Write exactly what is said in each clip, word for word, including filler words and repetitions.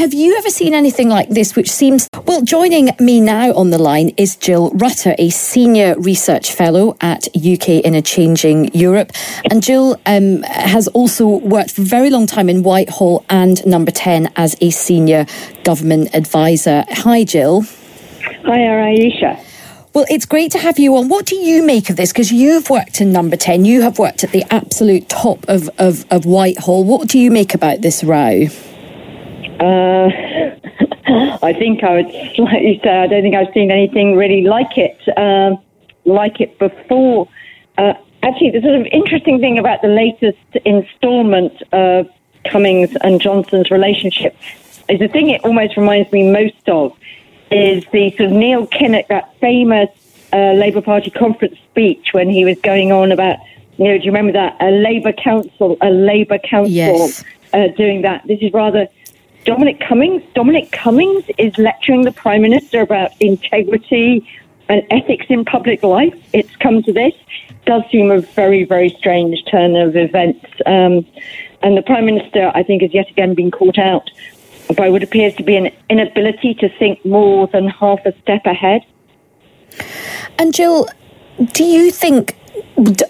have you ever seen anything like this which seems... Well, joining me now on the line is Jill Rutter, a Senior Research Fellow at U K in a Changing Europe. And Jill um, has also worked for a very long time in Whitehall and Number ten as a Senior Government Advisor. Hi, Jill. Hi, Aisha. Well, it's great to have you on. What do you make of this? Because you've worked in Number ten. You have worked at the absolute top of, of, of Whitehall. What do you make about this row? Uh, I think I would slightly say I don't think I've seen anything really like it, um, like it before. Uh, actually, the sort of interesting thing about the latest instalment of Cummings and Johnson's relationship is the thing it almost reminds me most of is the sort of Neil Kinnock, that famous uh, Labour Party conference speech when he was going on about, you know, do you remember that? A Labour council, a Labour council yes. uh, doing that. This is rather... Dominic Cummings. Dominic Cummings is lecturing the Prime Minister about integrity and ethics in public life. It's come to this. It does seem a very, very strange turn of events. Um, and the Prime Minister, I think, has yet again been caught out by what appears to be an inability to think more than half a step ahead. And Jill, do you think...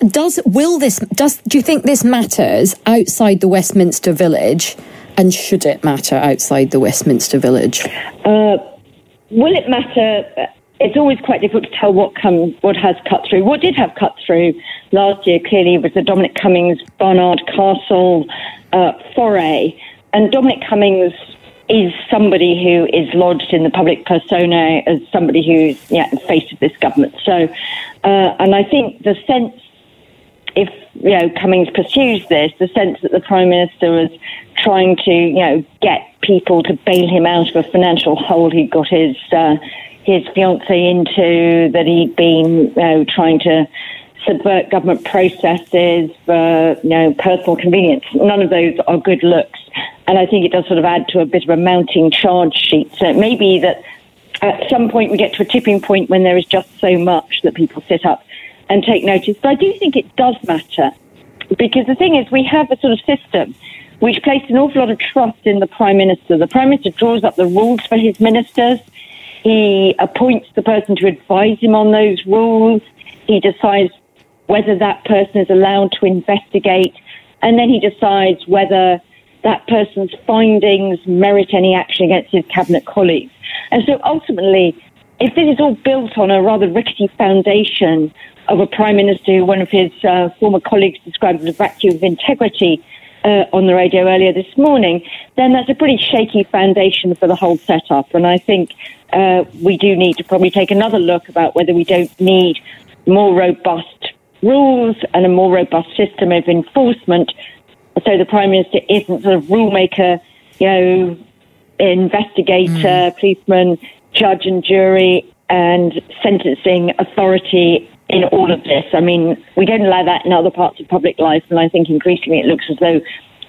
Does will this? Does do you think this matters outside the Westminster Village, and should it matter outside the Westminster Village? Uh, will it matter? It's always quite difficult to tell what comes, what has cut through. What did have cut through last year clearly was the Dominic Cummings Barnard Castle uh, foray, and Dominic Cummings is somebody who is lodged in the public persona as somebody who's yeah, the face of this government. So, uh, and I think the sense, if you know Cummings pursues this, the sense that the Prime Minister was trying to you know get people to bail him out of a financial hole he got his uh, his fiancée into, that he'd been you know trying to subvert government processes for you know personal convenience. None of those are good looks. And I think it does sort of add to a bit of a mounting charge sheet. So it may be that at some point we get to a tipping point when there is just so much that people sit up and take notice. But I do think it does matter, because the thing is we have a sort of system which places an awful lot of trust in the Prime Minister. The Prime Minister draws up the rules for his ministers. He appoints the person to advise him on those rules. He decides whether that person is allowed to investigate. And then he decides whether that person's findings merit any action against his cabinet colleagues. And so ultimately, if this is all built on a rather rickety foundation of a Prime Minister who one of his uh, former colleagues described as a vacuum of integrity uh, on the radio earlier this morning, then that's a pretty shaky foundation for the whole setup. And I think uh, we do need to probably take another look about whether we don't need more robust rules and a more robust system of enforcement, so the Prime Minister isn't sort of rulemaker, you know, investigator, mm. policeman, judge and jury and sentencing authority in all of this. I mean, we don't allow that in other parts of public life, and I think increasingly it looks as though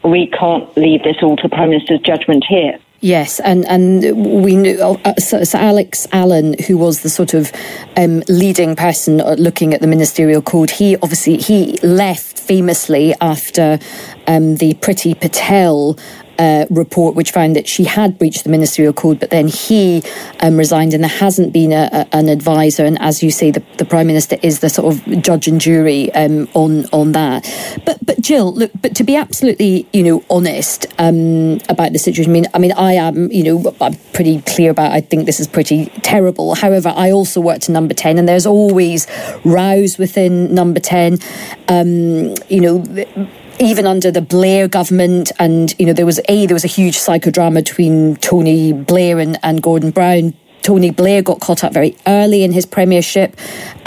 we can't leave this all to Prime Minister's judgment here. Yes, and, and we knew uh, so, so Alex Allen, who was the sort of um, leading person looking at the ministerial code, he obviously he left famously after um, the Priti Patel uh, report, which found that she had breached the ministerial code, but then he um, resigned, and there hasn't been a, a, an advisor. And as you say, the, the Prime Minister is the sort of judge and jury um, on on that. But but Jill, look, but to be absolutely you know honest um, about the situation, I mean, I mean, I. I am, you know, I'm pretty clear about, I think this is pretty terrible. However, I also worked in Number ten, and there's always rows within Number ten, um, you know... Th- Even under the Blair government, and you know, there was a there was a huge psychodrama between Tony Blair and, and Gordon Brown. Tony Blair got caught up very early in his premiership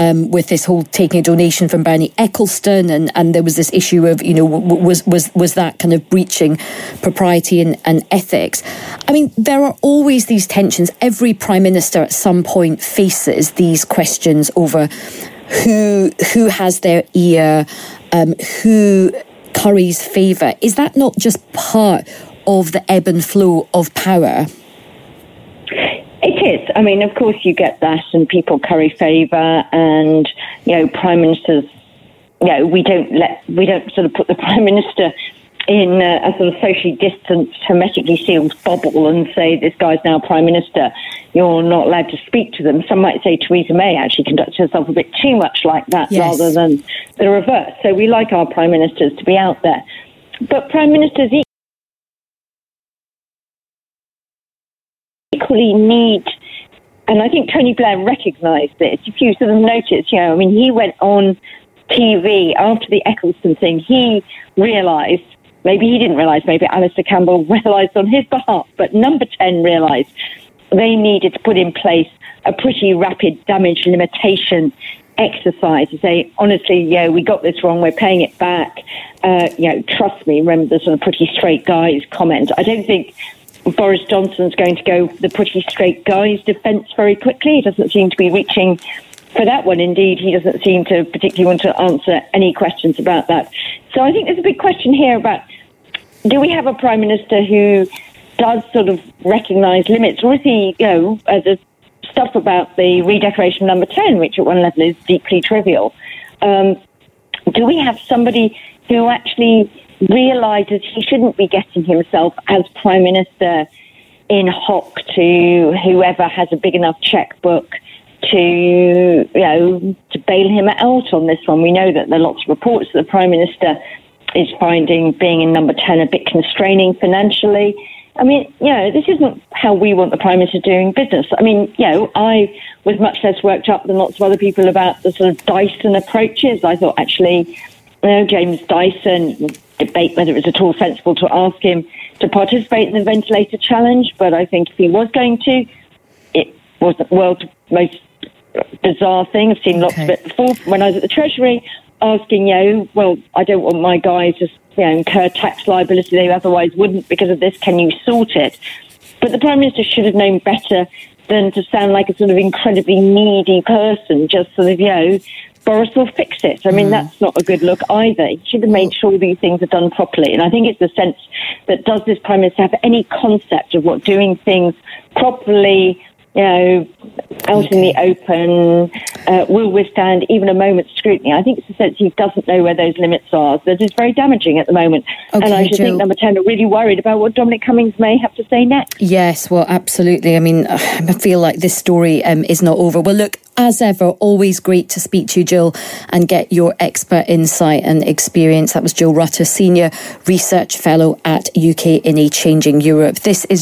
um, with this whole taking a donation from Bernie Ecclestone, and, and there was this issue of you know was was was that kind of breaching propriety and, and ethics. I mean, there are always these tensions. Every Prime Minister at some point faces these questions over who who has their ear, um, who. Curry's favour. Is that not just part of the ebb and flow of power? It is. I mean, of course you get that, and people curry favour, and, you know, Prime Ministers, you know, we don't let, we don't sort of put the Prime Minister in a, a sort of socially distanced, hermetically sealed bubble and say, this guy's now Prime Minister, you're not allowed to speak to them. Some might say Theresa May actually conducts herself a bit too much like that, yes, rather than the reverse. So we like our Prime Ministers to be out there. But Prime Ministers equally need, and I think Tony Blair recognised this, if you sort of notice, you know, I mean, he went on T V after the Ecclestone thing, he realised, maybe he didn't realise, maybe Alistair Campbell realised on his behalf, but Number ten realised they needed to put in place a pretty rapid damage limitation exercise to say, honestly, yeah, we got this wrong, we're paying it back. Uh, you know, trust me, remember the sort of pretty straight guys comment. I don't think Boris Johnson's going to go the pretty straight guys defence very quickly. He doesn't seem to be reaching for that one. Indeed, he doesn't seem to particularly want to answer any questions about that. So I think there's a big question here about, do we have a Prime Minister who does sort of recognise limits, or is he, you know, uh, the stuff about the redecoration of Number ten, which at one level is deeply trivial. Um, do we have somebody who actually realises he shouldn't be getting himself as Prime Minister in hock to whoever has a big enough chequebook to, you know, to bail him out on this one? We know that there are lots of reports that the Prime Minister is finding being in Number ten a bit constraining financially. I mean, you know, this isn't how we want the Prime Minister doing business. I mean, you know, I was much less worked up than lots of other people about the sort of Dyson approaches. I thought, actually, you know, James Dyson, debate whether it was at all sensible to ask him to participate in the ventilator challenge, but I think if he was going to, it was the world's most bizarre thing. I've seen lots okay. of it before when I was at the Treasury, asking, you know, well, I don't want my guys to, you know, incur tax liability they otherwise wouldn't because of this, can you sort it? But the Prime Minister should have known better than to sound like a sort of incredibly needy person, just sort of, you know, Boris will fix it. I mean, mm. that's not a good look either. He should have made sure these things are done properly. And I think it's the sense that, does this Prime Minister have any concept of what doing things properly, you know, out in the open, uh, will withstand even a moment's scrutiny? I think it's the sense he doesn't know where those limits are. That is very damaging at the moment. Okay, and I should Jill. think Number ten are really worried about what Dominic Cummings may have to say next. Yes, well, absolutely. I mean, I feel like this story um, is not over. Well, look, as ever, always great to speak to you, Jill, and get your expert insight and experience. That was Jill Rutter, Senior Research Fellow at U K in a Changing Europe. This is